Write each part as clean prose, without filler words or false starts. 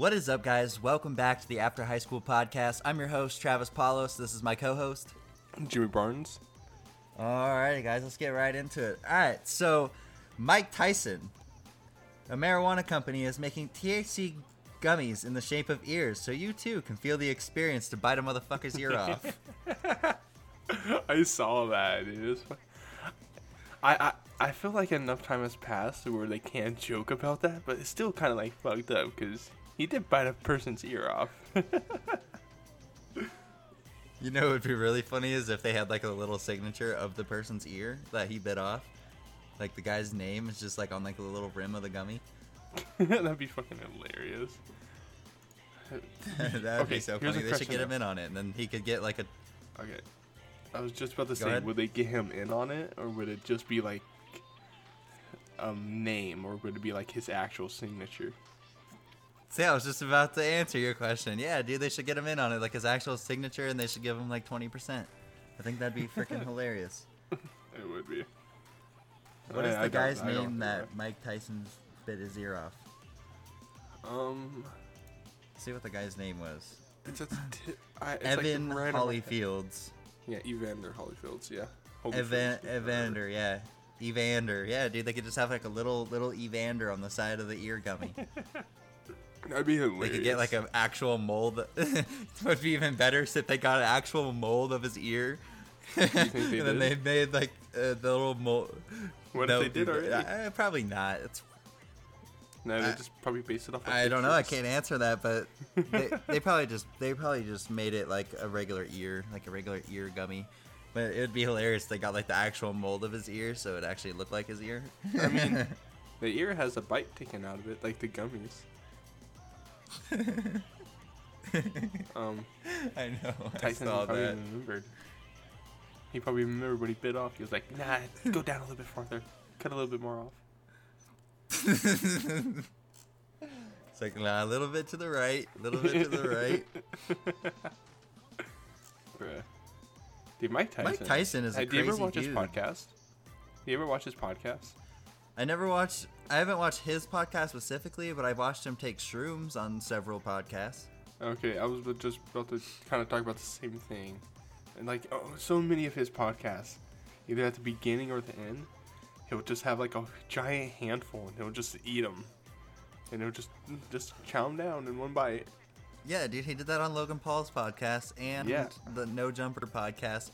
What is up, guys? Welcome back to the After High School podcast. I'm your host, Travis Paulos. This is my co-host, Jimmy Barnes. All right, guys, let's get right into it. All right, so Mike Tyson, a marijuana company, is making THC gummies in the shape of ears, so you too can feel the experience to bite a motherfucker's ear off. I saw that, dude. I feel like enough time has passed where they can't joke about that, but it's still kind of like fucked up because he did bite a person's ear off. You know what would be really funny is if they had like a little signature of the person's ear that he bit off. Like the guy's name is just like on like the little rim of the gummy. That'd be fucking hilarious. That'd be so funny. They should get him in on it, and then he could get like a... Okay. I was just about to say, would they get him in on it, or would it just be like a name, or would it be like his actual signature? See, I was just about to answer your question. Yeah, dude, they should get him in on it, like his actual signature, and they should give him like 20%. I think that'd be freaking hilarious. It would be. What is the guy's name that Mike Tyson bit his ear off? Let's see what the guy's name was. It's Evan like Holyfield's. Yeah, Evander Holyfield's. Yeah. Evander. Yeah. Evander. Yeah, dude, they could just have like a little Evander on the side of the ear gummy. That'd be hilarious. They could get like an actual mold. It would be even better if they got an actual mold of his ear. You think they and then they made like the little mold. What no, if they did already? Probably not. They just probably based it off. I don't know. I can't answer that, but they probably just made it like a regular ear gummy. But it would be hilarious if they got like the actual mold of his ear, so it actually looked like his ear. I mean, the ear has a bite taken out of it, like the gummies. I know. Tyson I saw probably that. Remembered. He probably remembered what he bit off. He was like, nah, go down a little bit farther. Cut a little bit more off. It's like, nah, a little bit to the right, a little bit to the right. Bruh. Dude, Mike Tyson is a crazy dude. Do you ever watch his podcast? I haven't watched his podcast specifically, but I've watched him take shrooms on several podcasts. Okay, I was just about to kind of talk about the same thing. And like, so many of his podcasts, either at the beginning or the end, he'll just have like a giant handful, and he'll just eat them, and he'll just chow them down in one bite. Yeah, dude, he did that on Logan Paul's podcast and the No Jumper podcast.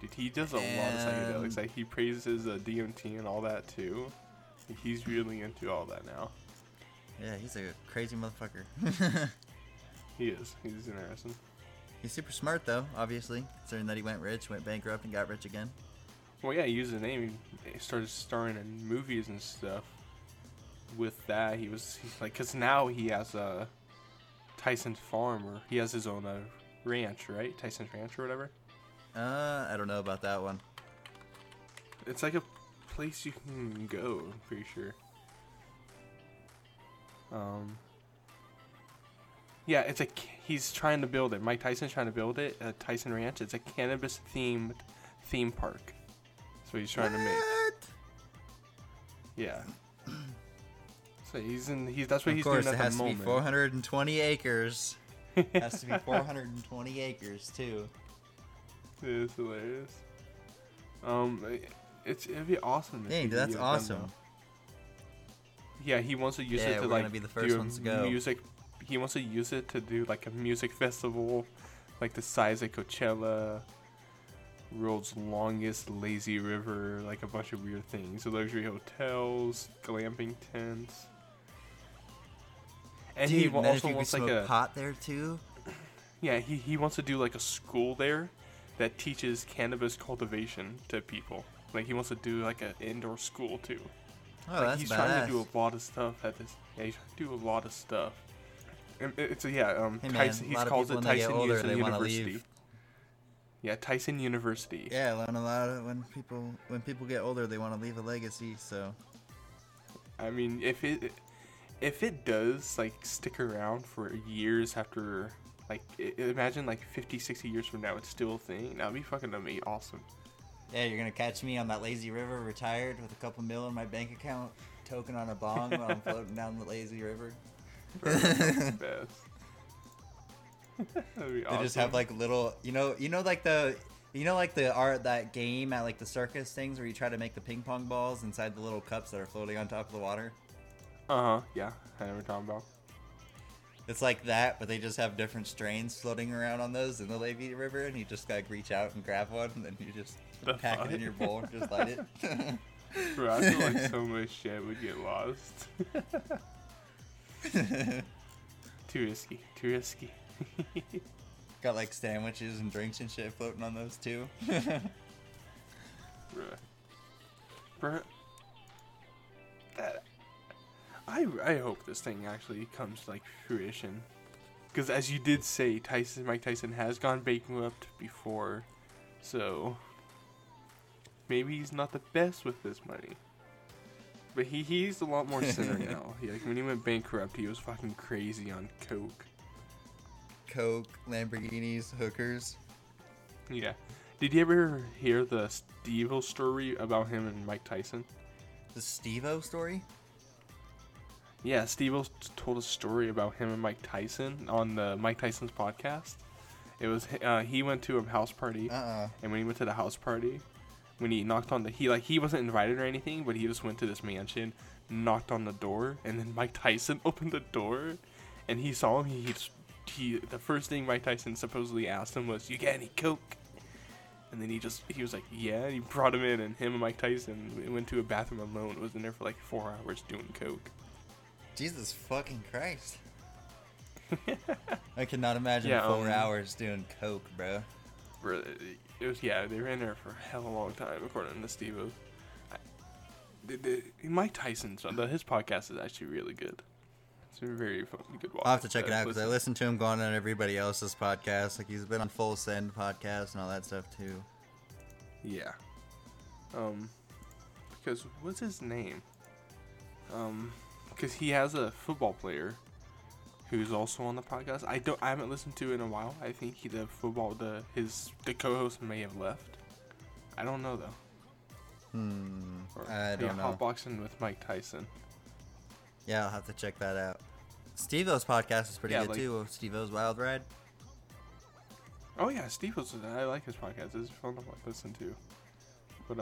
Dude, he does a lot of psychedelics. Like, he praises DMT and all that too. He's really into all that now. Yeah, he's a crazy motherfucker. He is. He's interesting. He's super smart though, obviously, considering that he went bankrupt, and got rich again. Well, yeah, he used his name. He started starring in movies and stuff. With that, because now he has a Tyson farm, or he has his own ranch, right? Tyson Ranch or whatever. I don't know about that one. It's like a place you can go. I'm pretty sure. Yeah, he's trying to build it. Mike Tyson's trying to build it. Tyson Ranch. It's a cannabis themed theme park. That's what he's trying to make. Yeah. So that's what he's doing at the moment. Of course, it has to be 420 acres. It has to be 420 acres, too. It's hilarious. It'd be awesome. Dang, that's awesome. Yeah, he wants to use it to like do music. He wants to use it to do like a music festival, like the size of Coachella, world's longest lazy river, like a bunch of weird things. So luxury hotels, glamping tents. And dude, he also wants like a pot there too. Yeah, he wants to do like a school there that teaches cannabis cultivation to people. Like he wants to do like an indoor school too. Oh, like, that's he's badass. Trying to do a lot of stuff at this. Yeah, he's trying to do a lot of stuff. And it's Tyson. He calls it Tyson University. Yeah, Tyson University. Yeah, when people get older, they want to leave a legacy. So, I mean, if it does like stick around for years after, like imagine like 50, 60 years from now, it's still a thing. That'd be fucking amazing, awesome. Yeah, you're gonna catch me on that lazy river, retired with a couple mil in my bank account, token on a bong while I'm floating down the lazy river. That'd be awesome. They just have like little, like the art, that game at like the circus things where you try to make the ping pong balls inside the little cups that are floating on top of the water. Yeah, I know what you're talking about. It's like that, but they just have different strains floating around on those in the Levy River, and you just like reach out and grab one, and then you just pack it in your bowl and just light it. Bro, I feel like so much shit would get lost. Too risky. Got like sandwiches and drinks and shit floating on those too. Bro, that I hope this thing actually comes to like fruition, because as you did say, Mike Tyson has gone bankrupt before, so maybe he's not the best with his money. But he's a lot more center now. He, like, when he went bankrupt, he was fucking crazy on coke. Coke, Lamborghinis, hookers. Yeah. Did you ever hear the Steve-O story about him and Mike Tyson? The Steve-O story? Yeah, Steve-O told a story about him and Mike Tyson on the Mike Tyson's podcast. It was he went to a house party, and when he went to the house party, when he knocked on the, he wasn't invited or anything, but he just went to this mansion, knocked on the door, and then Mike Tyson opened the door, and he saw him. He the first thing Mike Tyson supposedly asked him was, "You got any coke?" And then he was like, "Yeah." And he brought him in, and him and Mike Tyson went to a bathroom alone. Was in there for like 4 hours doing coke. Jesus fucking Christ! I cannot imagine 4 hours doing coke, bro. It was, they ran there for a hell of a long time, according to Steve-O. Mike Tyson's, his podcast is actually really good. It's a very fucking good watch. I'll have to check it out, because I listen to him going on everybody else's podcast. Like, he's been on Full Send podcast and all that stuff, too. Yeah. Because, what's his name? Because he has a football player who's also on the podcast. I haven't listened to it in a while. I think the co-host may have left. I don't know though. I don't know. Hotboxing with Mike Tyson. Yeah, I'll have to check that out. Steve-O's podcast is pretty good too. Steve-O's Wild Ride. Oh yeah, Steve-O's. I like his podcast. It's fun to listen to. But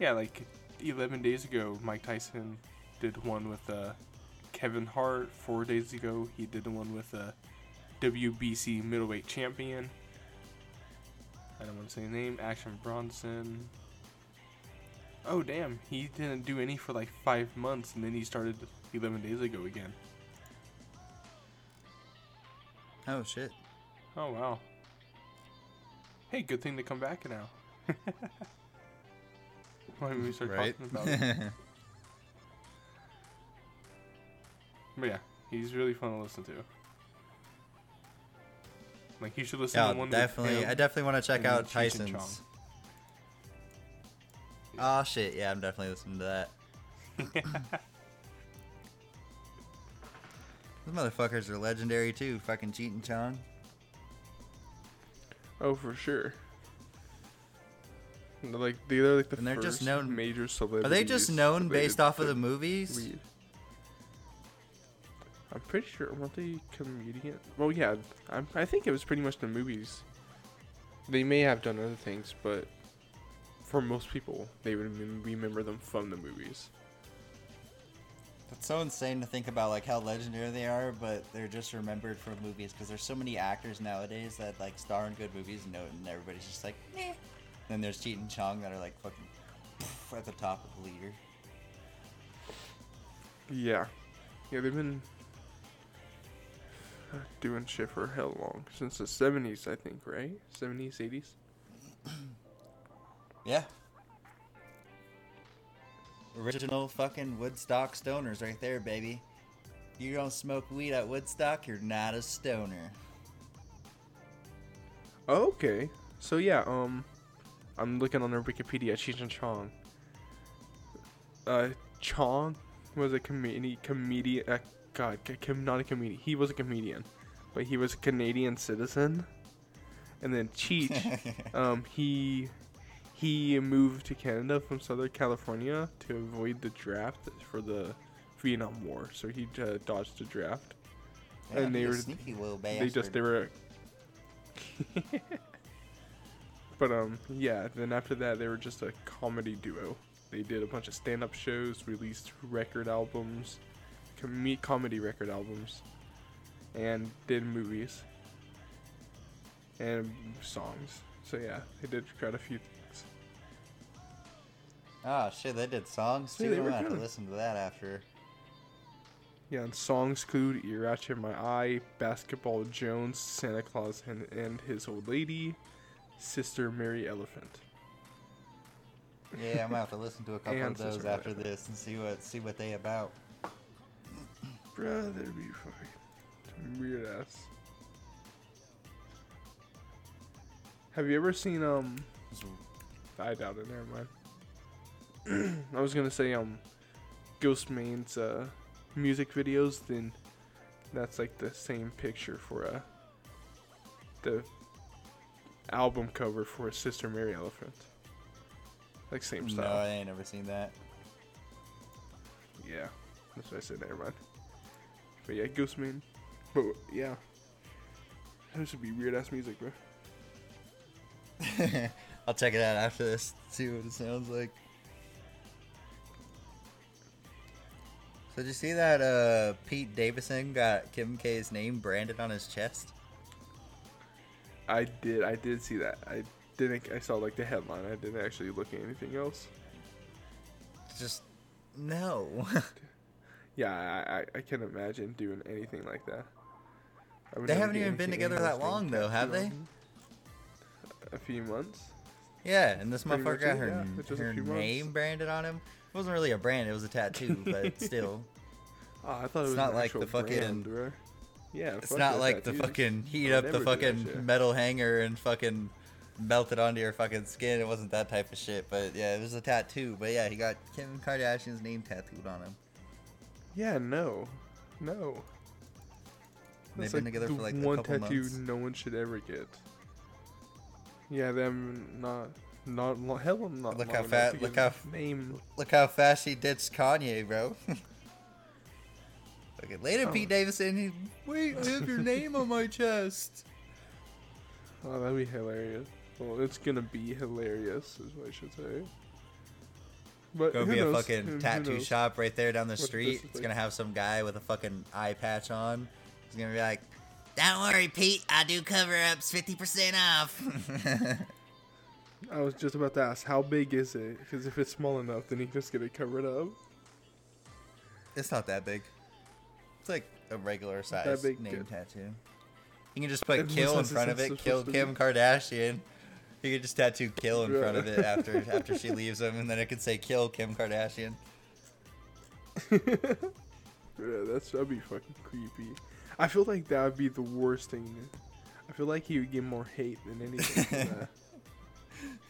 yeah, like 11 days ago, Mike Tyson did one with Kevin Hart. 4 days ago, he did the one with a WBC middleweight champion. I don't want to say his name. Action Bronson. Oh, damn. He didn't do any for like 5 months, and then he started 11 days ago again. Oh, shit. Oh, wow. Hey, good thing to come back now. Why didn't we start talking about it? But yeah, he's really fun to listen to. Like, you should listen to one. Definitely, I definitely want to check out Tyson's. Oh shit, yeah, I'm definitely listening to that. Those motherfuckers are legendary too. Fucking Cheech and Chong. Oh, for sure. Like they're like the first just known, major celebrities. Are they just known based off of the movies? Weed. I'm pretty sure, weren't they comedians? Well, yeah, I think it was pretty much the movies. They may have done other things, but for most people, they would remember them from the movies. That's so insane to think about, like, how legendary they are, but they're just remembered from movies, because there's so many actors nowadays that, like, star in good movies, and everybody's just like, meh. Then there's Cheech and Chong that are, like, fucking at the top of the leader. Yeah. Yeah, they've been doing shit for hell long, since the 70s, I think, right? 70s, 80s? Yeah. Original fucking Woodstock stoners right there, baby. You don't smoke weed at Woodstock, you're not a stoner. Oh, okay. So yeah, I'm looking on their Wikipedia, Cheech and Chong. Chong was a comedian, not a comedian. He was a comedian, but he was a Canadian citizen. And then Cheech, he moved to Canada from Southern California to avoid the draft for the Vietnam War, so he dodged a draft. Yeah, and they were sneaky little bastard. They were. But yeah. Then after that, they were just a comedy duo. They did a bunch of stand-up shows, released record albums, comedy record albums, and did movies and songs. So yeah, they did quite a few things. Oh shit, they did songs too. Yeah, I have to listen to that after. Yeah, and songs include "Irache in My Eye," "Basketball Jones," "Santa Claus and His Old Lady," "Sister Mary Elephant." Yeah, I'm gonna have to listen to a couple of those after this and see what they about. Bruh, that'd be fucking weird ass. Have you ever seen I doubt it. Never mind. I was gonna say Ghost Main's music videos. Then that's like the same picture for the album cover for Sister Mary Elephant. Like same style. No, I ain't never seen that. Yeah, that's what I said. Never mind. But yeah, Ghost Man. But yeah, that should be weird ass music, bro. I'll check it out after this. See what it sounds like. So did you see that Pete Davidson got Kim K's name branded on his chest? I did see that. I saw like the headline. I didn't actually look at anything else. Just no. Yeah, I can't imagine doing anything like that. They haven't even been together that long though, have they? A few months. Yeah, and this motherfucker got her name branded on him. It wasn't really a brand; it was a tattoo, but still. Oh, I thought it was not like the fucking. Brand, yeah. It's not like the fucking heat up the fucking metal hanger and fucking. Melted onto your fucking skin. It wasn't that type of shit, but yeah, it was a tattoo. But yeah, he got Kim Kardashian's name tattooed on him. Yeah, no. They've been together for like a couple months. One tattoo no one should ever get. Yeah, them not hell, not. Look how fast he ditched Kanye, bro. Okay, later, Pete Davidson. Wait, I have your name on my chest. Oh, that'd be hilarious. Well, it's gonna be hilarious, is what I should say. But go be a fucking tattoo shop right there down the street. It's gonna have some guy with a fucking eye patch on. He's gonna be like, "Don't worry, Pete. I do cover-ups 50% off." I was just about to ask, how big is it? Because if it's small enough, then he's just gonna cover it up. It's not that big. It's like a regular size name tattoo. You can just put "kill" in front of it. Kill Kim Kardashian. You can just tattoo "kill" in front of it after she leaves him, and then it could say "kill Kim Kardashian." Yeah, that'd be fucking creepy. I feel like that would be the worst thing. I feel like he would get more hate than anything.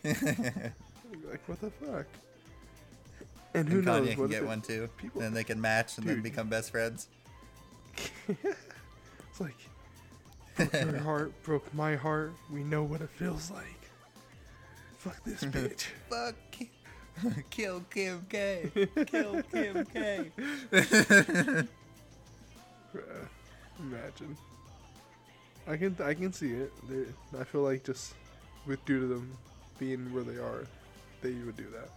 Like, what the fuck? And who knows? Kanye can get one too. People... Then they can match and then become best friends. It's like. Her heart broke my heart. We know what it feels like. Fuck this bitch. Fuck. Kill Kim K. Kill Kim K. Imagine. I can see it. I feel like just with due to them being where they are, they would do that.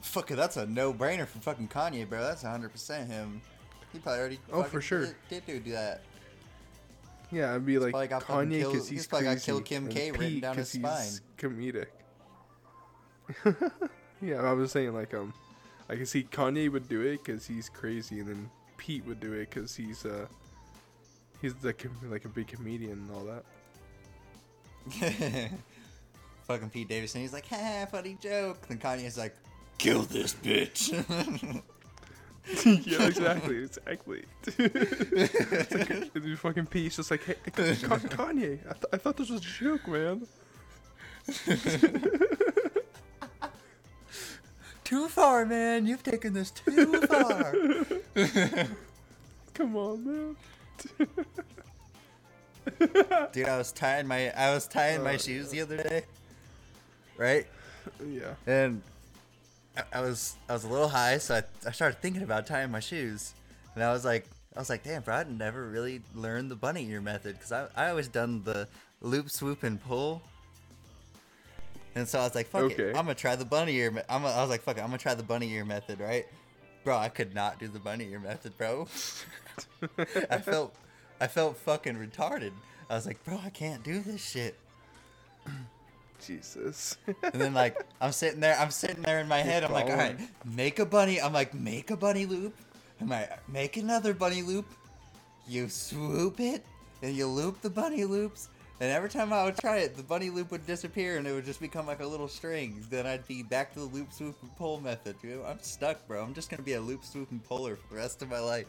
Fuck it. That's a no-brainer from fucking Kanye, bro. That's 100% him. He probably already for sure. did do that. Yeah, I'd be like Kanye because he's probably got "kill Kim K" written down his spine. Comedic. Yeah, I was saying like I can see Kanye would do it because he's crazy, and then Pete would do it because he's like a big comedian and all that. Fucking Pete Davidson, he's like, "Ha, funny joke." Then Kanye's like, "Kill this bitch." Yeah, exactly. It's like a fucking piece, just like, "Hey, Kanye, I thought this was a joke, man." Too far, man. You've taken this too far. Come on, man. Dude, I was tying my shoes the other day, right? Yeah. And I was a little high, so I started thinking about tying my shoes, and I was like, damn, bro, I'd never really learned the bunny ear method, because I always done the loop, swoop, and pull. And so I was like, fuck it, I'm gonna try the bunny ear. I'm gonna try the bunny ear method, right? Bro, I could not do the bunny ear method, bro. I felt fucking retarded. I was like, bro, I can't do this shit. Jesus. And then like I'm sitting there in my head, I'm like, all right, make a bunny. I'm like, make a bunny loop. I'm like, make another bunny loop. You swoop it, and you loop the bunny loops. And every time I would try it, the bunny loop would disappear, and it would just become like a little string. Then I'd be back to the loop, swoop, and pull method, dude. I'm stuck, bro. I'm just gonna be a loop, swoop, and puller for the rest of my life.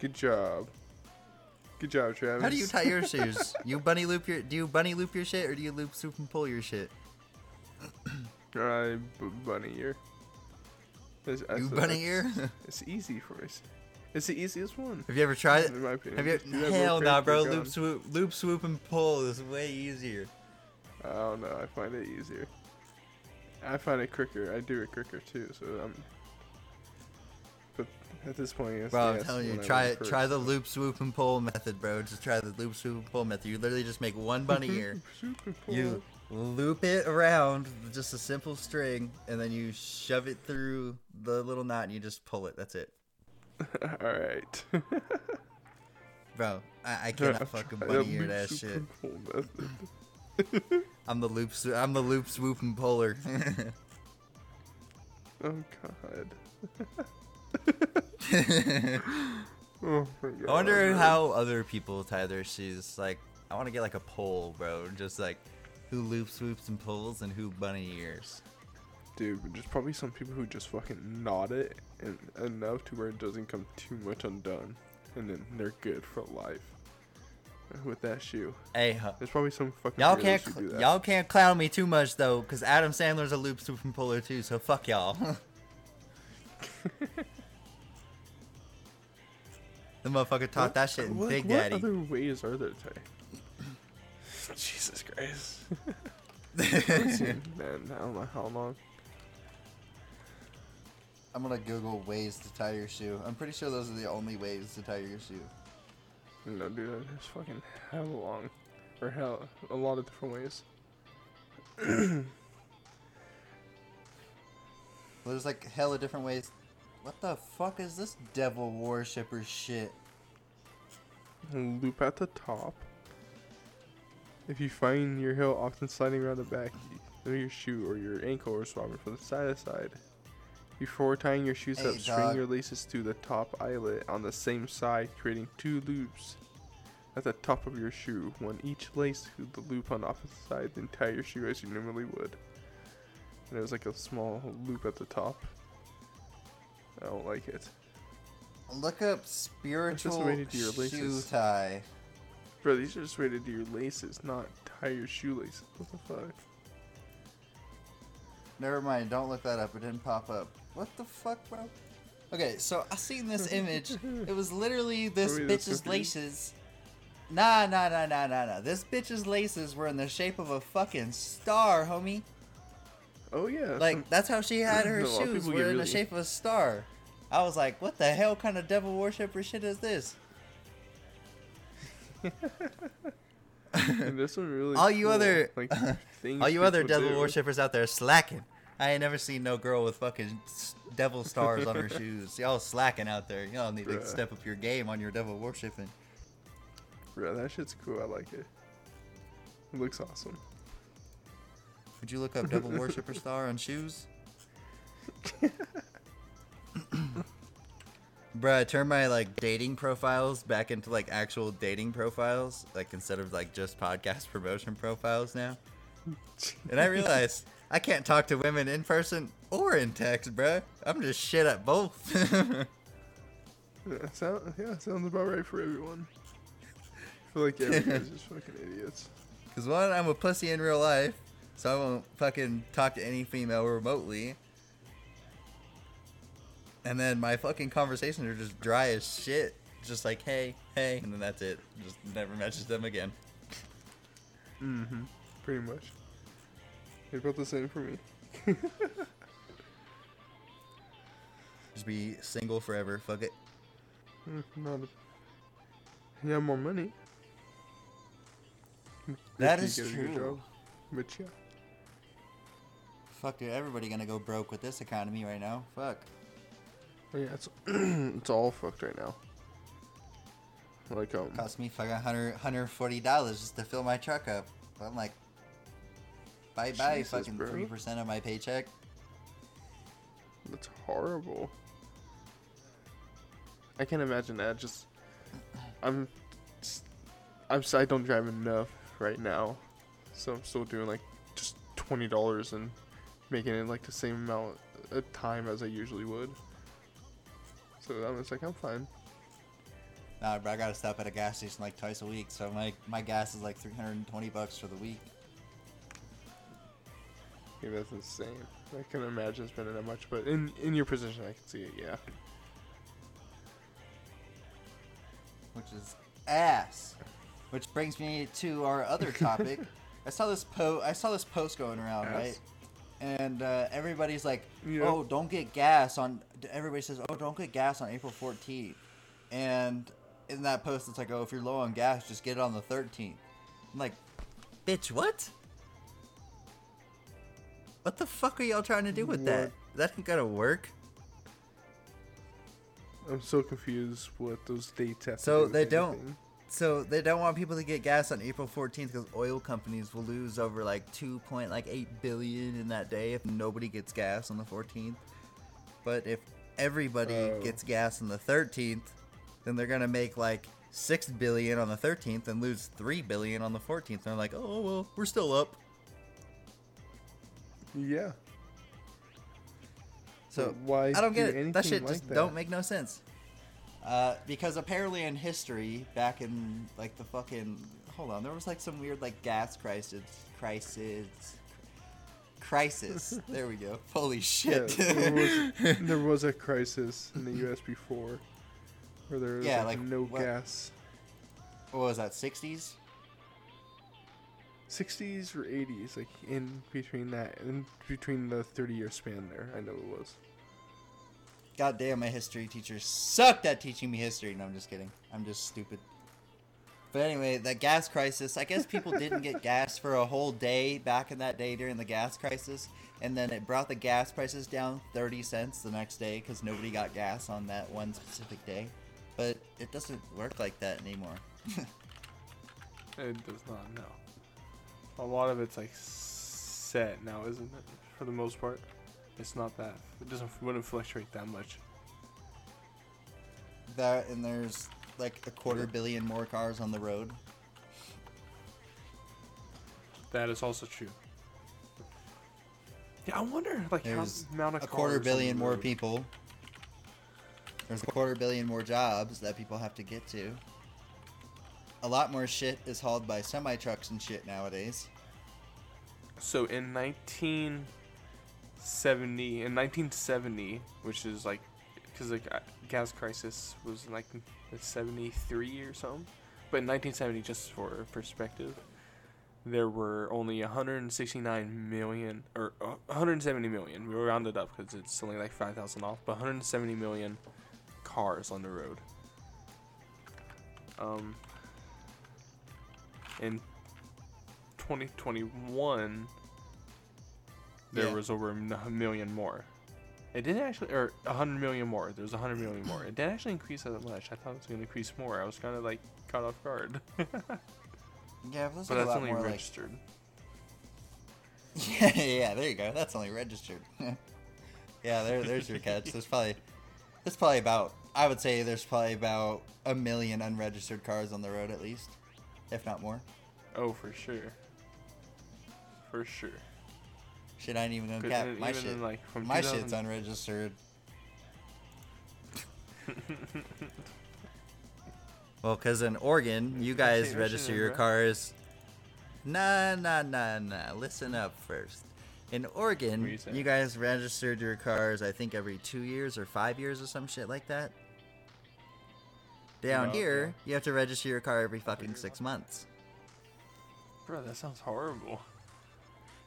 Good job, Travis. How do you tie your shoes? Do you bunny loop your shit, or do you loop, swoop, and pull your shit? Bunny ear. You bunny ear? It's easy for us. It's the easiest one. Have you ever tried it? In my opinion. Hell no, bro. Loop, swoop, and pull is way easier. Oh no, I find it easier. I find it quicker. I do it quicker too. But at this point, it's bro, I'm telling you, try it. First. Try the loop, swoop, and pull method, bro. Just try the loop, swoop, and pull method. You literally just make one bunny ear. You loop it around, just a simple string, and then you shove it through the little knot, and you just pull it. That's it. Alright. Bro, I cannot fucking bunny ear that shit. I'm the loop, swoop, and puller. Oh god. Oh my god. I wonder how other people tie their shoes. Like, I want to get like a poll, bro. Just like, who loop, swoops, and pulls, and who bunny ears. Dude, there's probably some people who just fucking knot it enough to where it doesn't come too much undone, and then they're good for life with that shoe. Hey, there's probably some fucking y'all can't clown me too much though, because Adam Sandler's a loop swoop and puller too, so fuck y'all. The motherfucker taught that shit in Big Daddy. What other ways are there today? Jesus Christ. Listen, man, I don't know how long. I'm gonna Google ways to tie your shoe. I'm pretty sure those are the only ways to tie your shoe. No, dude, there's fucking a lot of different ways. There's like hella different ways. What the fuck is this devil worshipper shit? Loop at the top. If you find your heel often sliding around the back of your shoe or your ankle or swapping from side to side. Before tying your shoes up, string your laces to the top eyelet on the same side, creating two loops at the top of your shoe. One each lace to the loop on the opposite side, then tie your shoe as you normally would. And it was like a small loop at the top. I don't like it. Look up spiritual shoe tie. Bro, these are just way to do your laces, not tie your shoelaces. What the fuck? Never mind, don't look that up. It didn't pop up. What the fuck, bro? Okay, so I seen this image. It was literally this bitch's laces. Nah. This bitch's laces were in the shape of a fucking star, homie. Oh, yeah. Like, that's how she had her shoes, were in the shape of a star. I was like, what the hell kind of devil worshiper shit is this? This one really all you cool. Other like, all you other devil worshippers out there slacking. I ain't never seen no girl with fucking devil stars on her shoes. Y'all slacking out there. Y'all need to step up your game on your devil worshipping. Bro, that shit's cool. I like it. It looks awesome. Would you look up devil worshipper star on shoes? Bruh, I turned my, like, dating profiles back into, like, actual dating profiles. Like, instead of, like, just podcast promotion profiles now. And I realized I can't talk to women in person or in text, bruh. I'm just shit at both. Sounds about right for everyone. I feel like everyone's just fucking idiots. Because, one, I'm a pussy in real life, so I won't fucking talk to any female remotely. And then my fucking conversations are just dry as shit. Just like, hey, and then that's it. Just never message them again. Pretty much. It's about the same for me. Just be single forever. Fuck it. You have more money. That is true. But yeah. Fuck, dude. Everybody gonna go broke with this economy right now. Fuck. Yeah, it's it's all fucked right now. Like cost me fucking $140 just to fill my truck up. I'm like, bye bye, fucking 3% of my paycheck. That's horrible. I can't imagine that. Just, I don't drive enough right now, so I'm still doing like just $20 and making it like the same amount of time as I usually would. So I'm just like, I'm fine. Nah, bro, I gotta stop at a gas station like twice a week, so my gas is like $320 for the week. Yeah, that's insane. I couldn't imagine spending that much, but in your position, I can see it, yeah. Which is ass. Which brings me to our other topic. I saw this post going around, ass? Right? And everybody's like, yeah. Everybody says, oh, don't get gas on April 14th. And in that post, it's like, oh, if you're low on gas, just get it on the 13th. I'm like, bitch, what? What the fuck are y'all trying to do with that? That ain't gonna work. I'm so confused with those dates. So they don't want people to get gas on April 14th because oil companies will lose over like $2.8 billion in that day if nobody gets gas on the 14th. But if everybody gets gas on the 13th, then they're gonna make like $6 billion on the 13th and lose $3 billion on the 14th. And they're like, oh well, we're still up. Yeah. So why I don't get it. That shit just don't make no sense. Because apparently in history, back in like the fucking there was like some weird like gas crisis. There we go. Holy shit. Yeah, there was a crisis in the U.S. before, where there was gas. What was that? 60s or 80s, like in between the 30-year span there. I know it was. God damn, my history teacher sucked at teaching me history. No, I'm just kidding. I'm just stupid. But anyway, that gas crisis, I guess people didn't get gas for a whole day back in that day during the gas crisis, and then it brought the gas prices down 30 cents the next day because nobody got gas on that one specific day. But it doesn't work like that anymore. It does not, no. A lot of it's like set now, isn't it? For the most part, it's not that. It wouldn't fluctuate that much. That, and there's like a $250 million more cars on the road. That is also true. Yeah, I wonder like there's how amount of a cars $250 million more people. There's a $250 million more jobs that people have to get to. A lot more shit is hauled by semi-trucks and shit nowadays. So in 1970, which is like, because like gas crisis was like 73 or something, but in 1970, just for perspective, there were only 169 million or 170 million. We rounded up because it's only like 5,000 off, but 170 million cars on the road. In 2021, there was over 1 million more. It didn't actually, or 100 million more. There was 100 million more. It didn't actually increase that much. I thought it was going to increase more. I was kind of like caught off guard. But that's only registered. Yeah, there you go. That's only registered. Yeah, there's your catch. There's probably about 1 million unregistered cars on the road at least. If not more. Oh, for sure. Shit, I ain't even gonna cap my shit. My shit's unregistered. Well, because in Oregon, you guys register your cars. Nah. Listen up first. In Oregon, you guys registered your cars, I think, every 2 years or 5 years or some shit like that. Down here, you have to register your car every fucking 6 months. Bro, that sounds horrible.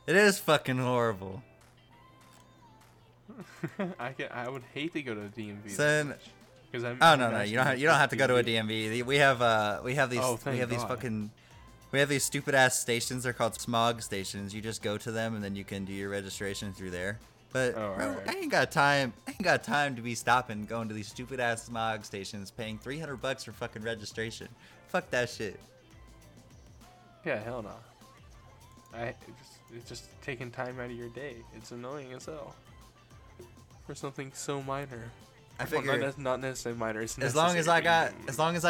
It is fucking horrible. I would hate to go to a DMV. No, you don't have to go to a DMV. We have these stupid ass stations. They're called smog stations. You just go to them and then you can do your registration through there. But I ain't got time. I ain't got time to be stopping going to these stupid ass smog stations, paying $300 for fucking registration. Fuck that shit. Yeah, hell no. It's just taking time out of your day. It's annoying as hell for something so minor. I figure that's not necessarily minor. As long as I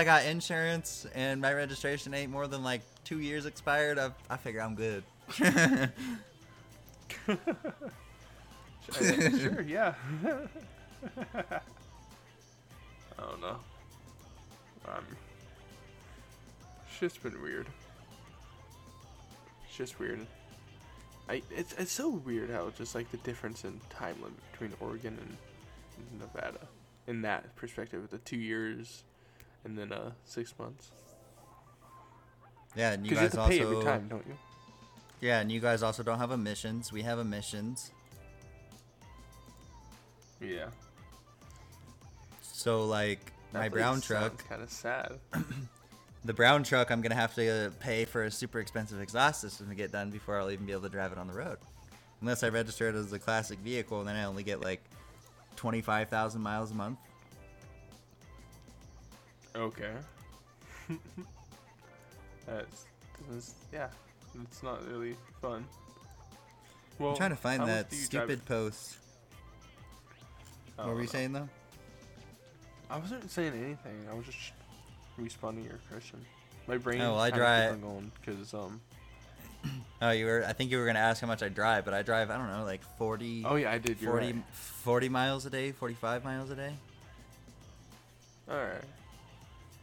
got insurance and my registration ain't more than like 2 years expired, I figure I'm good. Sure, yeah. I don't know. Shit's been weird. It's just weird. It's so weird how just like the difference in time limit between Oregon and Nevada in that perspective with the 2 years and then 6 months. Yeah, and you guys also pay every time, don't you? Yeah, and you guys also don't have emissions. We have emissions. Yeah. So like that my brown truck. Kind of sad. The brown truck, I'm going to have to pay for a super expensive exhaust system to get done before I'll even be able to drive it on the road. Unless I register it as a classic vehicle, and then I only get like 25,000 miles a month. Okay. It's not really fun. Well, I'm trying to find that stupid post. What were you saying, though? I wasn't saying anything. I was just responding to your question. My brain is going because I think you were gonna ask how much I drive, but I drive, I don't know, like 40. Oh yeah, I did. 40, right. 40 miles a day, 45 miles a day. All right,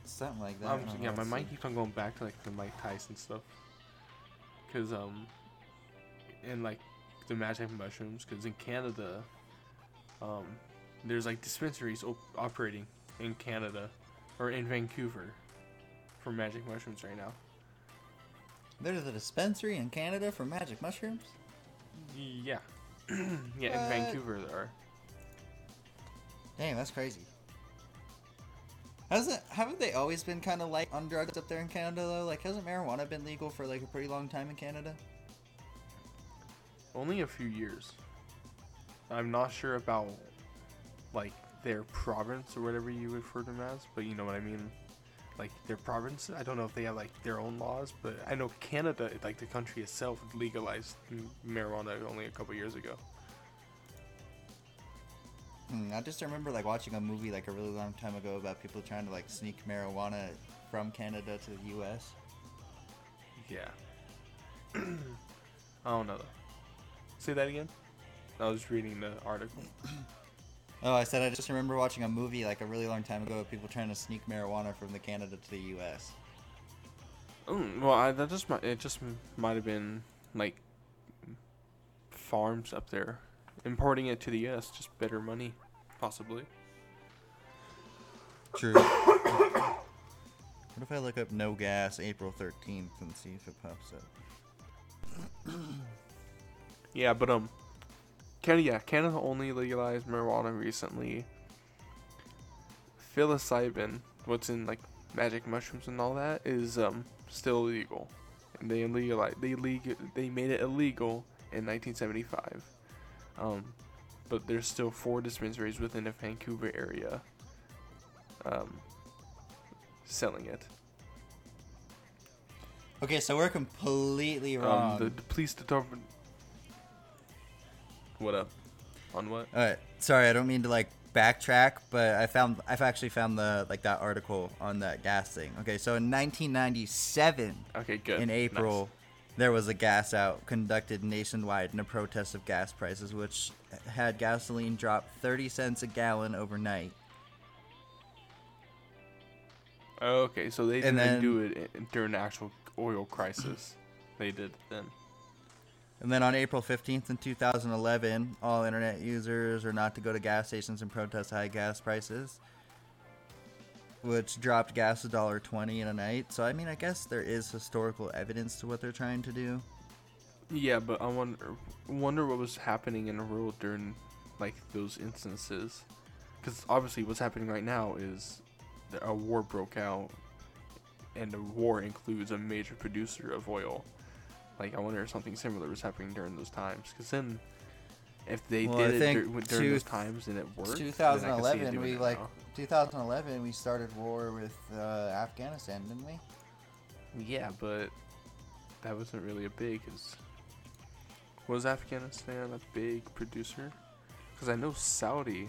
something like that. My mind keeps on going back to like the Mike Tyson stuff, because and like the magic mushrooms, because in Canada, there's like dispensaries operating in Canada. Or in Vancouver for magic mushrooms right now. There's a dispensary in Canada for magic mushrooms? Yeah. In Vancouver there are. Dang, that's crazy. Haven't they always been kind of light on drugs up there in Canada, though? Like, hasn't marijuana been legal for, like, a pretty long time in Canada? Only a few years. I'm not sure about, like, their province or whatever you refer to them as, but you know what I mean, like their province. I don't know if they have like their own laws, but I know Canada, like the country itself, legalized marijuana only a couple years ago. I just remember like watching a movie like a really long time ago about people trying to like sneak marijuana from Canada to the U.S. Yeah. I don't know though. Say that again? I was reading the article. Oh, I said I just remember watching a movie like a really long time ago of people trying to sneak marijuana from the Canada to the U.S. Oh, well, it just might have been like farms up there importing it to the U.S. Just better money, possibly. True. What if I look up no gas April 13th and see if it pops up? Yeah, but Canada only legalized marijuana recently. Psilocybin, what's in like magic mushrooms and all that, is still illegal, and they made it illegal in 1975. But there's still 4 dispensaries within the Vancouver area selling it. Okay, so we're completely wrong. The police department. What up? On what? All right. Sorry, I don't mean to like backtrack, but I've actually found the like that article on that gas thing. Okay, so in 1997, okay, good. In April, nice. There was a gas out conducted nationwide in a protest of gas prices, which had gasoline drop 30 cents a gallon overnight. Okay, so they didn't do it during the actual oil crisis. They did it then. And then on April 15th in 2011, all internet users are not to go to gas stations and protest high gas prices, which dropped gas $1.20 in a night. So, I mean, I guess there is historical evidence to what they're trying to do. Yeah, but I wonder what was happening in the world during like those instances, because obviously what's happening right now is a war broke out, and the war includes a major producer of oil. Like, I wonder if something similar was happening during those times, because then if they did it during those times and it worked. 2011, we 2011 we started war with Afghanistan, didn't we? Yeah, but that wasn't really a big. Was Afghanistan a big producer? Because I know Saudi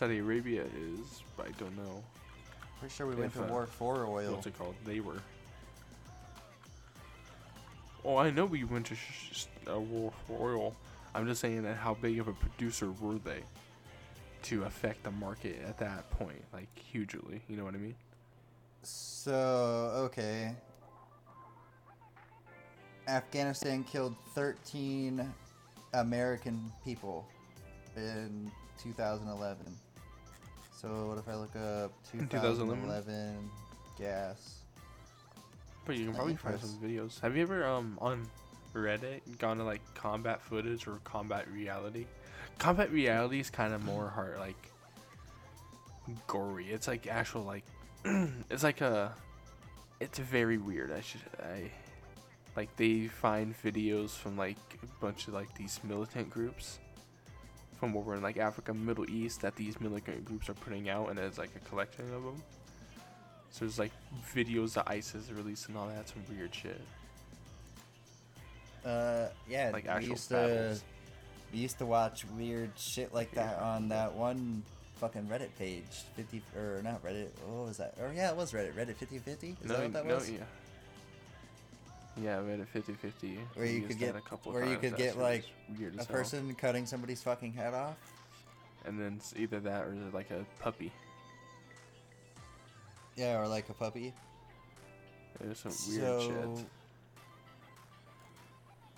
Arabia is, but I don't know. Pretty sure we went to war for oil. What's it called? They were. Oh, I know we went to war for oil. I'm just saying that how big of a producer were they to affect the market at that point, like hugely? You know what I mean? So, okay. Afghanistan killed 13 American people in 2011. So what if I look up 2011 gas? But you can probably find some videos. Have you ever on Reddit gone to like combat footage or combat reality? Combat reality is kind of more hard, like gory. It's like actual like it's like a it's very weird. Like, they find videos from, like, a bunch of, like, these militant groups from over in, like, Africa, Middle East, that these militant groups are putting out, and there's, like, a collection of them. So there's, like, videos that ISIS released and all that, some weird shit. Yeah, like, actual battles. We used to watch weird shit like that on that one fucking Reddit page. Not Reddit, what was that? Oh, yeah, it was Reddit. Reddit 5050? That what that was? No, yeah. Yeah, we had a 50-50. Where you could get, like, a person cutting somebody's fucking head off. And then it's either that or like a puppy. Yeah, or like a puppy. There's some weird shit.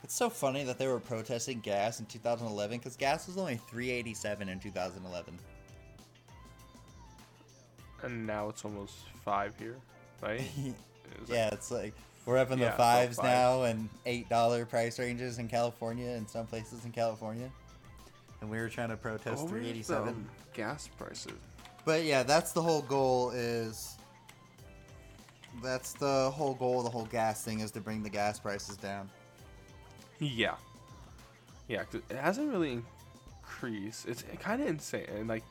It's so funny that they were protesting gas in 2011, because gas was only $3.87 in 2011. And now it's almost $5 here, right? Yeah, it's like... We're up in the fives now, and $8 price ranges in California, and some places in California. And we were trying to protest $3.87 gas prices. But yeah, that's the whole goal is. That's the whole goal of the whole gas thing is to bring the gas prices down. Yeah, yeah, 'cause it hasn't really increased. It's kind of insane. And like,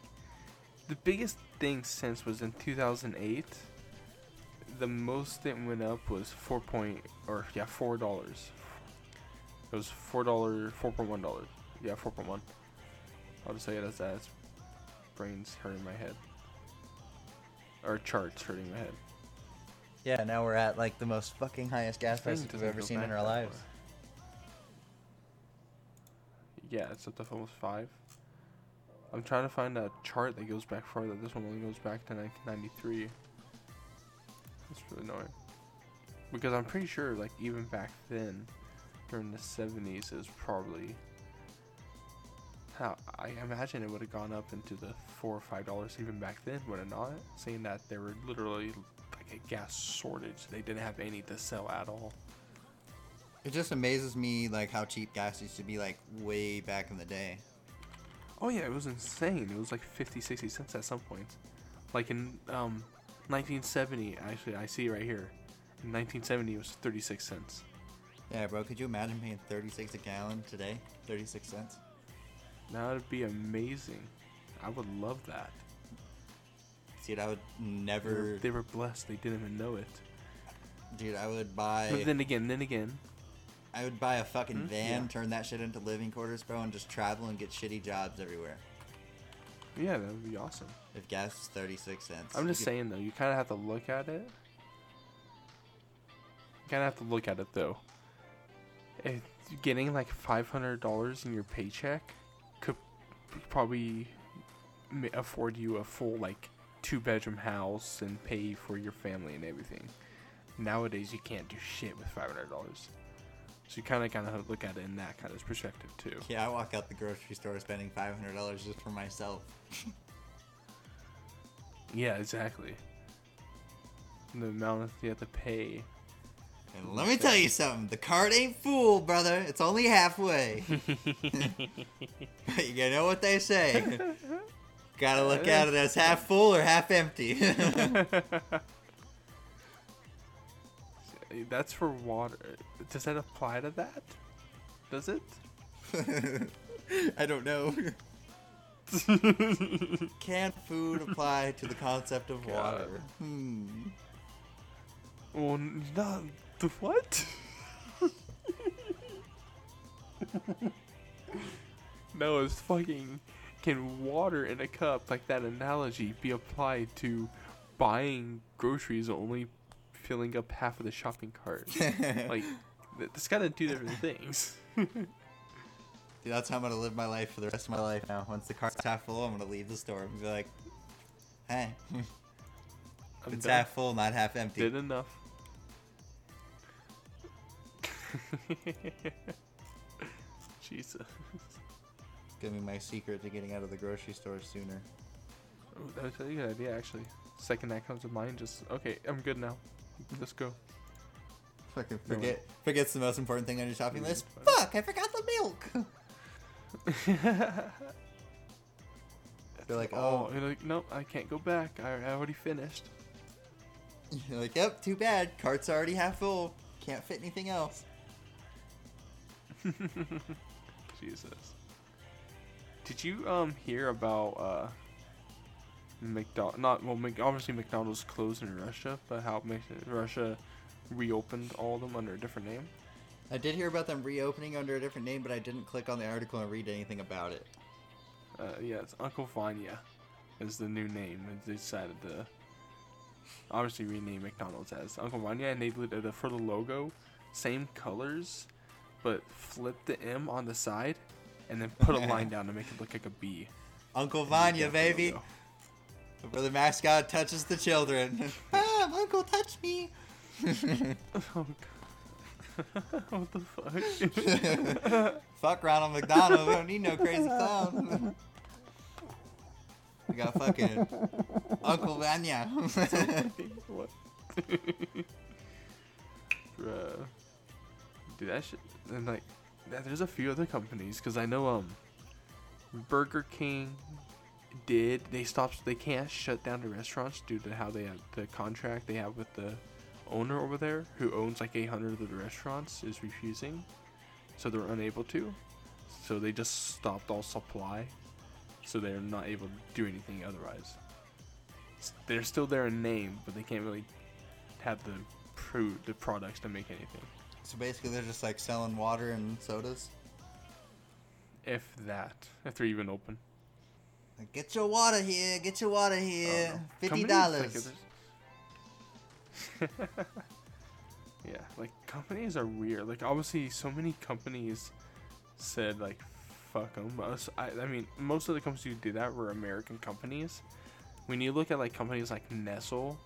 the biggest thing since was in 2008. The most it went up was $4. It was $4.1. Yeah, $4.1. I'll just say it as that. It's brains hurting my head. Or charts hurting my head. Yeah, now we're at like the most fucking highest gas prices we've ever seen in our lives. Yeah, it's up to almost $5. I'm trying to find a chart that goes back farther. This one only goes back to 1993. It's really annoying. Because I'm pretty sure, like, even back then, during the 70s, it was probably... I imagine it would have gone up into the $4 or $5 even back then, would it not? Saying that there were literally, like, a gas shortage. They didn't have any to sell at all. It just amazes me, like, how cheap gas used to be, like, way back in the day. Oh, yeah, it was insane. It was, like, 50, 60 cents at some point. Like, in, 1970, actually, I see it right here. In 1970, it was 36 cents. Yeah, bro, could you imagine paying 36 a gallon today? 36 cents? That would be amazing. I would love that. Dude, I would never... They were blessed. They didn't even know it. Dude, I would buy... But then again... I would buy a fucking van, turn that shit into living quarters, bro, and just travel and get shitty jobs everywhere. Yeah, that would be awesome. If gas is 36 cents. I'm just saying, though, you kind of have to look at it. You kind of have to look at it, though. If getting, like, $500 in your paycheck could probably afford you a full, like, two-bedroom house and pay for your family and everything. Nowadays, you can't do shit with $500. So you kind of have to look at it in that kind of perspective, too. Yeah, I walk out the grocery store spending $500 just for myself. Yeah, exactly. The amount you have to pay And let me tell you something. The cart ain't full, brother. It's only halfway. But you gotta know what they say. Gotta look out if that's half full or half empty. That's for water. Does that apply to that? Does it? I don't know. Can food apply to the concept of water? Well, not the what? No, it's fucking. Can water in a cup, like that analogy, be applied to buying groceries only filling up half of the shopping cart? Like, that's gotta do different things. Dude, that's how I'm gonna live my life for the rest of my life now. Once the cart's half full, I'm gonna leave the store and be like, hey, it's half full, not half empty. Did enough. Jesus. It's gonna be my secret to getting out of the grocery store sooner. Oh, that was a really good idea, actually. Second that comes to mind, just, okay, I'm good now. Let's go. Fucking forget's the most important thing on your shopping list. Fuck, I forgot the milk! They're like, oh. You're like, nope, I can't go back. I already finished. You're like, yep, too bad. Cart's already half full. Can't fit anything else. Jesus. Did you hear about McDonald's? Obviously McDonald's closed in Russia, but how Russia reopened all of them under a different name? I did hear about them reopening under a different name, but I didn't click on the article and read anything about it. Yeah, it's Uncle Vanya is the new name. They decided to obviously rename McDonald's as Uncle Vanya, and they did it for the logo, same colors, but flipped the M on the side and then put a line down to make it look like a B. Uncle Vanya, baby! Where the mascot touches the children. Mom, Uncle, touch me! Oh, God. What the fuck? Fuck Ronald McDonald. We don't need no crazy clown. We got fucking Uncle Vanya. What? Bruh. Dude, that shit. And like, there's a few other companies, because I know Burger King they can't shut down the restaurants due to how they have the contract they have with the owner over there, who owns like 800 of the restaurants, is refusing, so they're unable to, so they just stopped all supply, so they're not able to do anything otherwise. They're still there in name, but they can't really have the products to make anything. So basically they're just like selling water and sodas? If they're even open. Like, get your water here, $50. Like, yeah, like companies are weird. Like obviously so many companies said like, fuck them. I mean, most of the companies who did that were American companies. When you look at like companies like Nestle,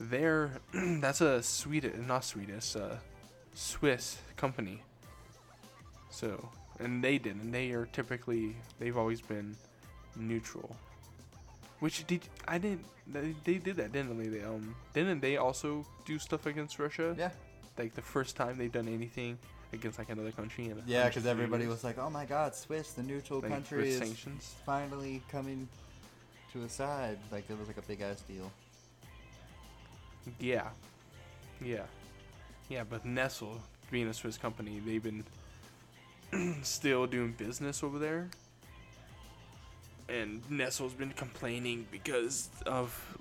that's a Swiss company. So, they are typically, they've always been neutral. They did that, didn't they? Didn't they also do stuff against Russia? Yeah. Like the first time they've done anything against like another country. Yeah, because everybody was like, "Oh my God, Swiss, the neutral country is sanctions. Finally coming to a side." Like it was like a big ass deal. Yeah. Yeah. Yeah, but Nestle, being a Swiss company, they've been still doing business over there. And Nestle's been complaining because of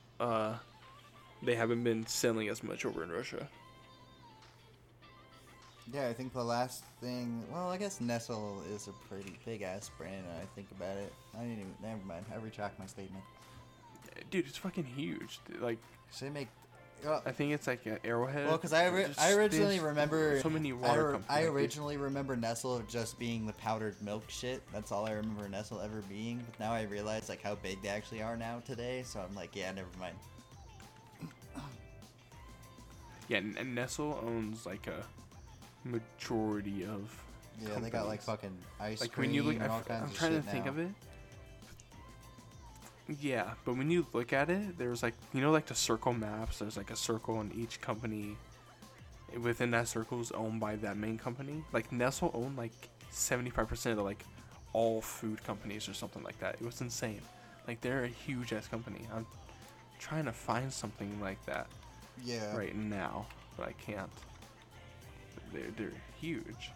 they haven't been selling as much over in Russia. Yeah, I think the last thing... Well, I guess Nestle is a pretty big-ass brand when I think about it. Never mind. I retract my statement. Dude, it's fucking huge. Like, so they make... I think it's like an Arrowhead. Well, because I originally remember Nestle just being the powdered milk shit. That's all I remember Nestle ever being. But now I realize like how big they actually are now today. So I'm like, yeah, never mind. Yeah, and Nestle owns like a majority of. Yeah, companies. They got like fucking ice like, cream. When you look, and all kinds I'm trying of shit to think now. Of it. Yeah, but when you look at it, there's like, you know, like the circle maps, there's like a circle in each company within that circle is owned by that main company. Like Nestle owned like 75% of the, like all food companies or something like that. It was insane. Like they're a huge ass company. I'm trying to find something like that. Yeah. Right now, but I can't. They're huge.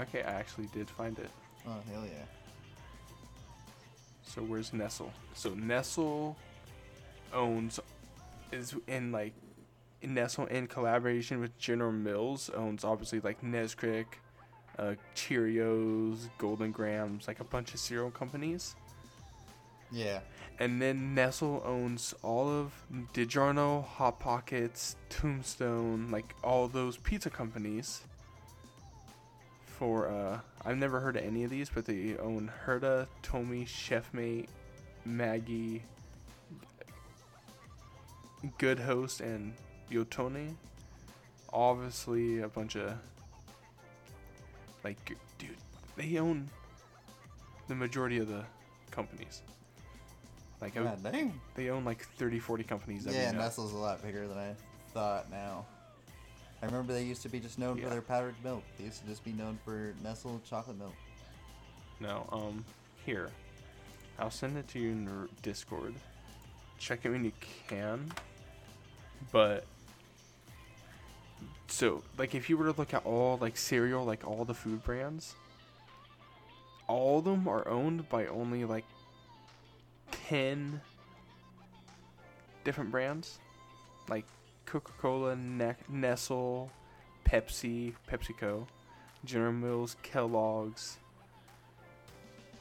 Okay, I actually did find it. Oh hell yeah. So where's Nestle? So Nestle Nestle in collaboration with General Mills owns obviously like Nesquik, Cheerios, Golden Grams, like a bunch of cereal companies. Yeah. And then Nestle owns all of DiGiorno, Hot Pockets, Tombstone, like all those pizza companies. For I've never heard of any of these, but they own Herta, Tomy, Chefmate, Maggie, Good Host, and Yotone. Obviously, a bunch of like, dude, they own the majority of the companies. Like, dang. They own like 30-40 companies. Yeah, Nestle's a lot bigger than I thought now. I remember they used to be just known for their powdered milk. They used to just be known for Nestle chocolate milk. No, here. I'll send it to you in Discord. Check it when you can. But, so, like, if you were to look at all, like, cereal, like, all the food brands, all of them are owned by only, like, 10 different brands. Like, Coca-Cola, Nestle, Pepsi, PepsiCo, General Mills, Kellogg's,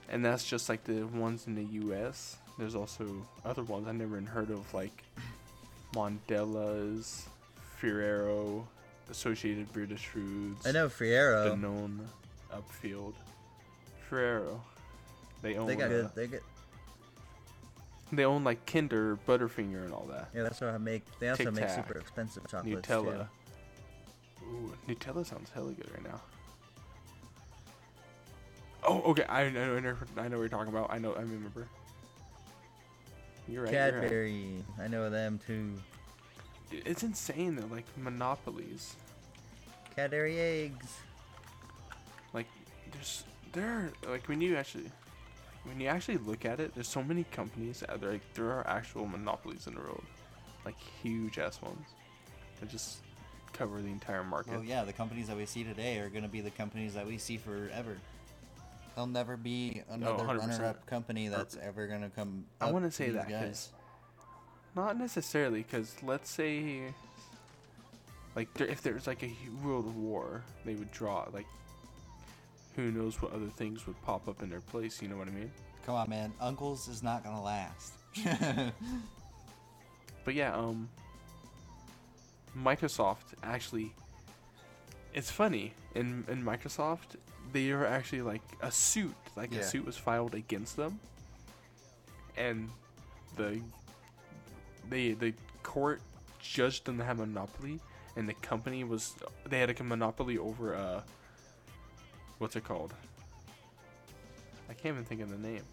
and that's just like the ones in the U.S. There's also other ones I never even heard of, like Mondelez, Ferrero, Associated British Foods. I know Ferrero. Danone, Upfield, Ferrero. They own. They got good. They own like Kinder, Butterfinger, and all that. Yeah, that's what I make. They also make super expensive chocolates. Nutella. Too. Ooh, Nutella sounds hella good right now. Oh, okay. I know what you're talking about. I remember. You're right. Cadbury. You're right. I know them too. It's insane. They're like monopolies. Cadbury eggs. Like, when you actually look at it, there's so many companies out there. Like, there are actual monopolies in the world, like huge ass ones that just cover the entire market. Oh well, yeah, the companies that we see today are gonna be the companies that we see forever. There'll never be another runner-up company that's ever gonna come. I want to say that, guys. Not necessarily, because let's say, like, if there's like a world war, they would draw like. Who knows what other things would pop up in their place, you know what I mean? Come on, man. Uncle's is not going to last. But yeah, Microsoft actually... It's funny. In Microsoft, they were actually like a suit. Like a suit was filed against them. And the court judged them to have a monopoly. And the company was... They had a monopoly over... what's it called? I can't even think of the name.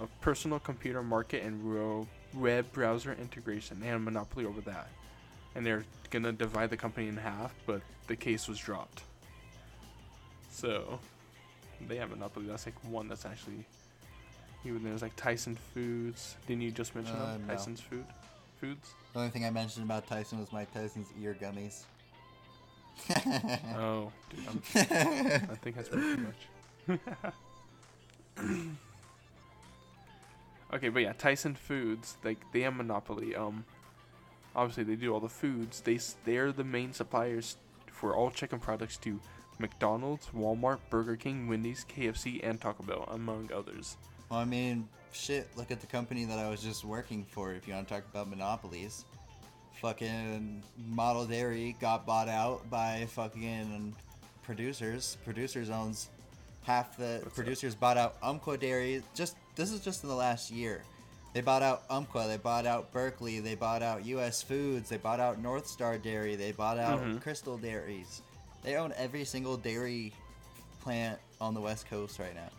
A personal computer market and web browser integration. They had a monopoly over that. And they're going to divide the company in half, but the case was dropped. So, they have a monopoly. That's like one that's actually... Even there's like Tyson Foods. Didn't you just mention them? No. Tyson's Foods? The only thing I mentioned about Tyson was Mike Tyson's ear gummies. Oh, dude, I think that's pretty much. Okay, but yeah, Tyson Foods, like they have monopoly. Obviously they do all the foods. They're the main suppliers for all chicken products to McDonald's, Walmart, Burger King, Wendy's, KFC, and Taco Bell, among others. Well, I mean, shit. Look at the company that I was just working for. If you want to talk about monopolies. Fucking Model Dairy got bought out by fucking Producers. Producers owns half the... What's Producers that? Bought out Umqua Dairy. This is just in the last year. They bought out Umqua. They bought out Berkeley. They bought out U.S. Foods. They bought out North Star Dairy. They bought out Crystal Dairies. They own every single dairy plant on the West Coast right now.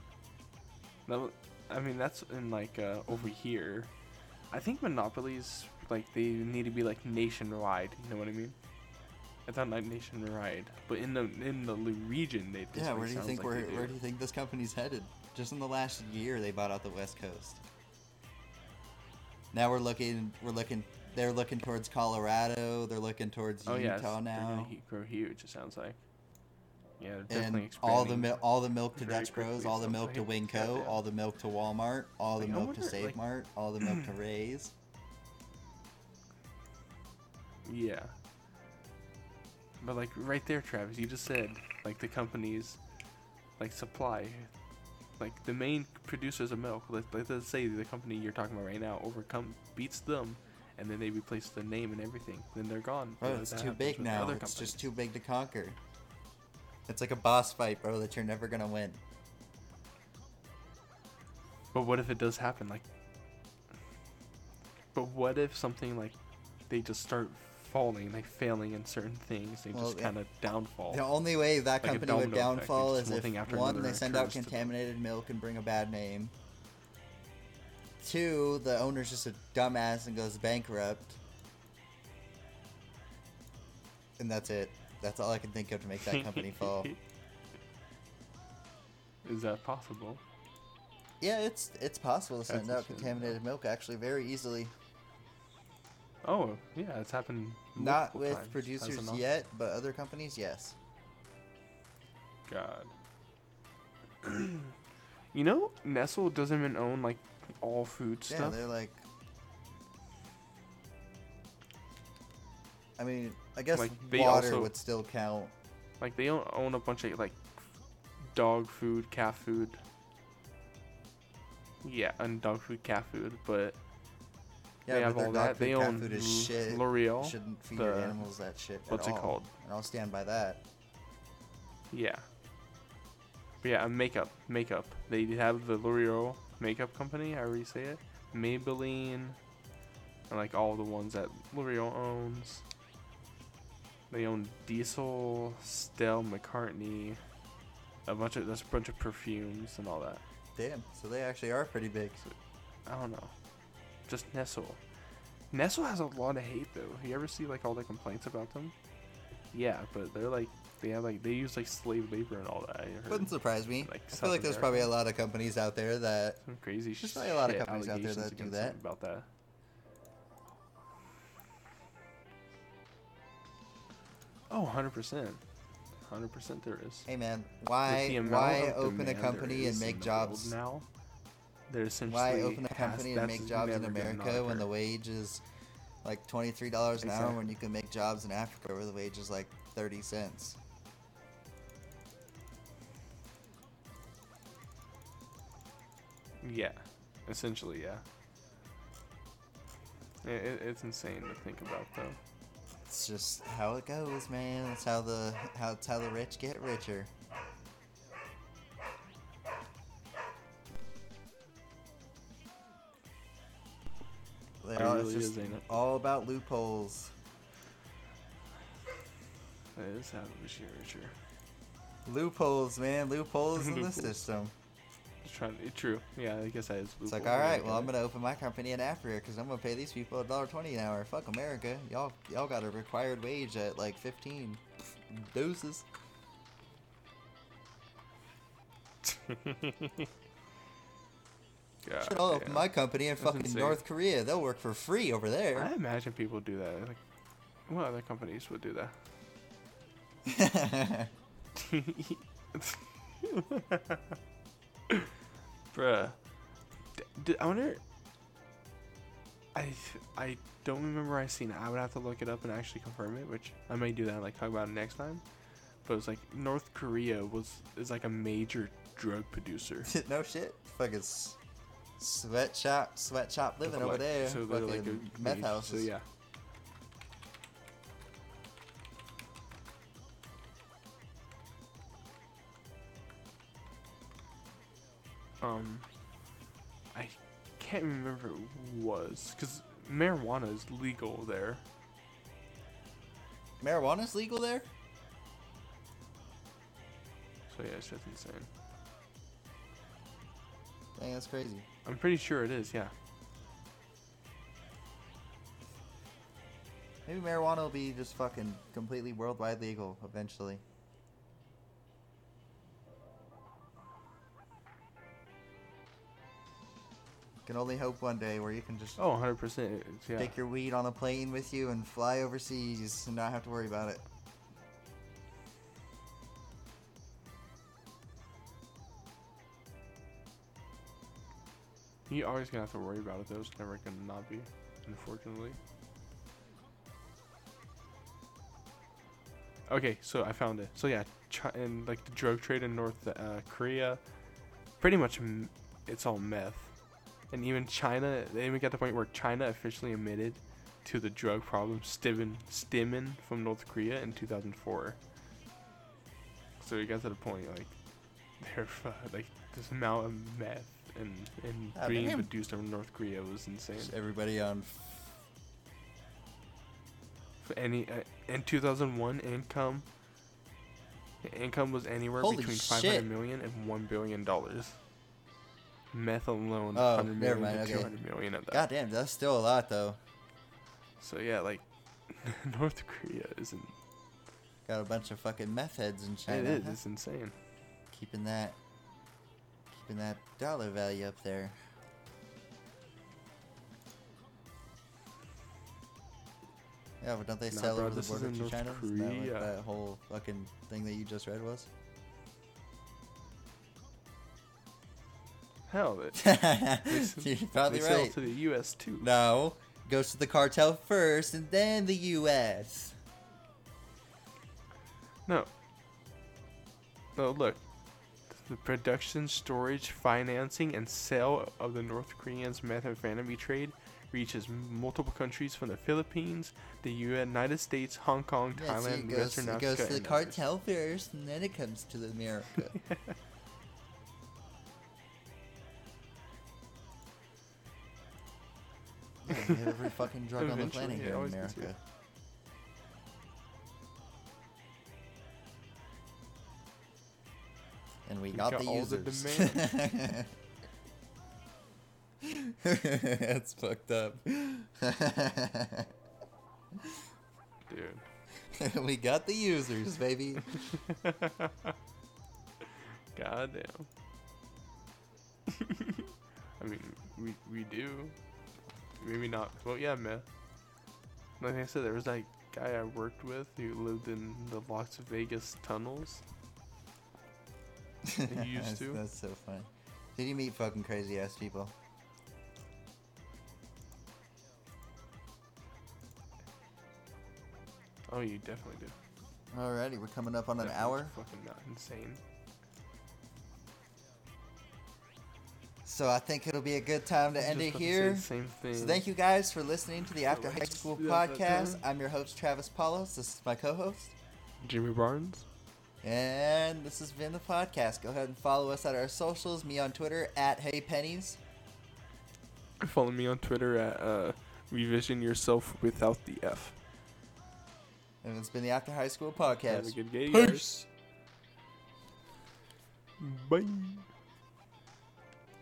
That, I mean, that's in, like, over here. I think monopolies... Like, they need to be, like, nationwide. You know what I mean? I thought Night Nation Ride, but in the region they. Yeah, where do you think like where do you think this company's headed? Just in the last year, they bought out the West Coast. Now we're looking. They're looking towards Colorado. They're looking towards Utah now. They're going to grow huge. It sounds like. Yeah, and all the milk to Dutch Bros, all the milk to Winco, all the milk to Walmart, all the milk to Save Mart, all the milk to Ray's. Yeah. But like right there, Travis, you just said like the companies, like supply, like the main producers of milk. Let's say the company you're talking about right now beats them. And then they replace the name and everything. Then they're gone. Bro, it's too big now. It's just too big to conquer. It's like a boss fight, bro, that you're never going to win. But what if it does happen? But what if something like they just start falling, like failing in certain things? They just kind of downfall. The only way that company would downfall is if, one, they send out contaminated milk and bring a bad name. Two, the owner's just a dumbass and goes bankrupt. And that's it. That's all I can think of to make that company fall. Is that possible? Yeah, it's possible to send out contaminated milk actually very easily. Oh, yeah, it's happened. Not with producers yet, but other companies, yes. God. You know, Nestle doesn't even own like all food stuff. Yeah, they're like. I mean, I guess like water also, would still count. Like they don't own a bunch of like dog food, cat food. Yeah, and dog food, cat food, but yeah, they have all that. They own L'Oreal. Shouldn't feed your animals that shit. What's it called? And I'll stand by that. Yeah. But yeah, makeup. They have the L'Oreal makeup company. I already say it. Maybelline, and like all the ones that L'Oreal owns. They own Diesel, Stella McCartney, a bunch of perfumes and all that. Damn, so they actually are pretty big. So, I don't know. Just Nestle. Nestle has a lot of hate though. You ever see like all the complaints about them? Yeah, but they're like they use like slave labor and all that. Wouldn't surprise me. Like, I feel like there's probably a lot of companies out there that some crazy shit. There's probably a lot of companies out there that do that. About that. Oh, 100%. 100% there is. Hey, man, why open a company and make jobs? Now? Why open a company and make jobs in America when the wage is like $23 an hour when you can make jobs in Africa where the wage is like 30 cents? Yeah, essentially, yeah. It's insane to think about, though. It's just how it goes, man. That's how the rich get richer. It's just all about loopholes. That is how the rich get richer. Loopholes, man. Loopholes in the system. True. Yeah, I guess that is. It's like, all right, well, I'm gonna open my company in Africa because I'm gonna pay these people $1.20 an hour. Fuck America, y'all got a required wage at like 15. Deuces. God, should I'll open my company in fucking North Korea. They'll work for free over there. I imagine people do that. Like, what other companies would do that? Bruh, I wonder. I don't remember I seen it. I would have to look it up and actually confirm it, which I may do that. Like talk about it next time. But it's like North Korea is like a major drug producer. No shit, fucking sweatshop living over there. So fucking like a meth houses. So yeah. I can't remember what it was, because marijuana is legal there. Marijuana's legal there? So yeah, it's just insane. Dang, that's crazy. I'm pretty sure it is, yeah. Maybe marijuana will be just fucking completely worldwide legal eventually. Can only hope one day where you can just 100% yeah. Take your weed on a plane with you and fly overseas and not have to worry about it. You're always gonna have to worry about it though. It's never gonna not be, unfortunately. Okay, so I found it. So yeah, and like the drug trade in North Korea, pretty much it's all meth. And even China, they even got to the point where China officially admitted to the drug problem stemming from North Korea in 2004. So it got to the point, like, they're, like this amount of meth and being produced from North Korea was insane. Just everybody on. In 2001, income was anywhere between $500 million and $1 billion. Meth alone, $100 million to $200 million of that. Goddamn, that's still a lot though. So yeah, like North Korea isn't. Got a bunch of fucking meth heads in China. It is. It's insane. Keeping that dollar value up there. Yeah, but don't they sell over the border to China? Isn't that what that whole fucking thing that you just read was? Hell, you're probably right. They sell to the U.S. too. No, it goes to the cartel first and then the U.S. No, look. The production, storage, financing, and sale of the North Korean's methamphetamine trade reaches multiple countries from the Philippines, the United States, Hong Kong, Thailand, Western Africa. It goes to the cartel first and then it comes to America. Yeah, they have every fucking drug on the planet here in America. And we got the users. All the demand. That's fucked up. Dude. We got the users, baby. Goddamn. I mean, we do. Maybe not. Well, yeah, man. Like I said, there was that guy I worked with who lived in the Las Vegas tunnels. He used to. That's so funny. Did you meet fucking crazy ass people? Oh, you definitely do. Alrighty, we're coming up on an hour. Fucking not insane. So I think it'll be a good time to end it here. Same thing. So thank you guys for listening to the After High School podcast. I'm your host, Travis Paulos. This is my co-host, Jimmy Barnes. And this has been the podcast. Go ahead and follow us at our socials. Me on Twitter at HeyPennies. Follow me on Twitter at Revision Yourself Without the F. And it's been the After High School podcast. Have a good day, guys. Peace. Bye.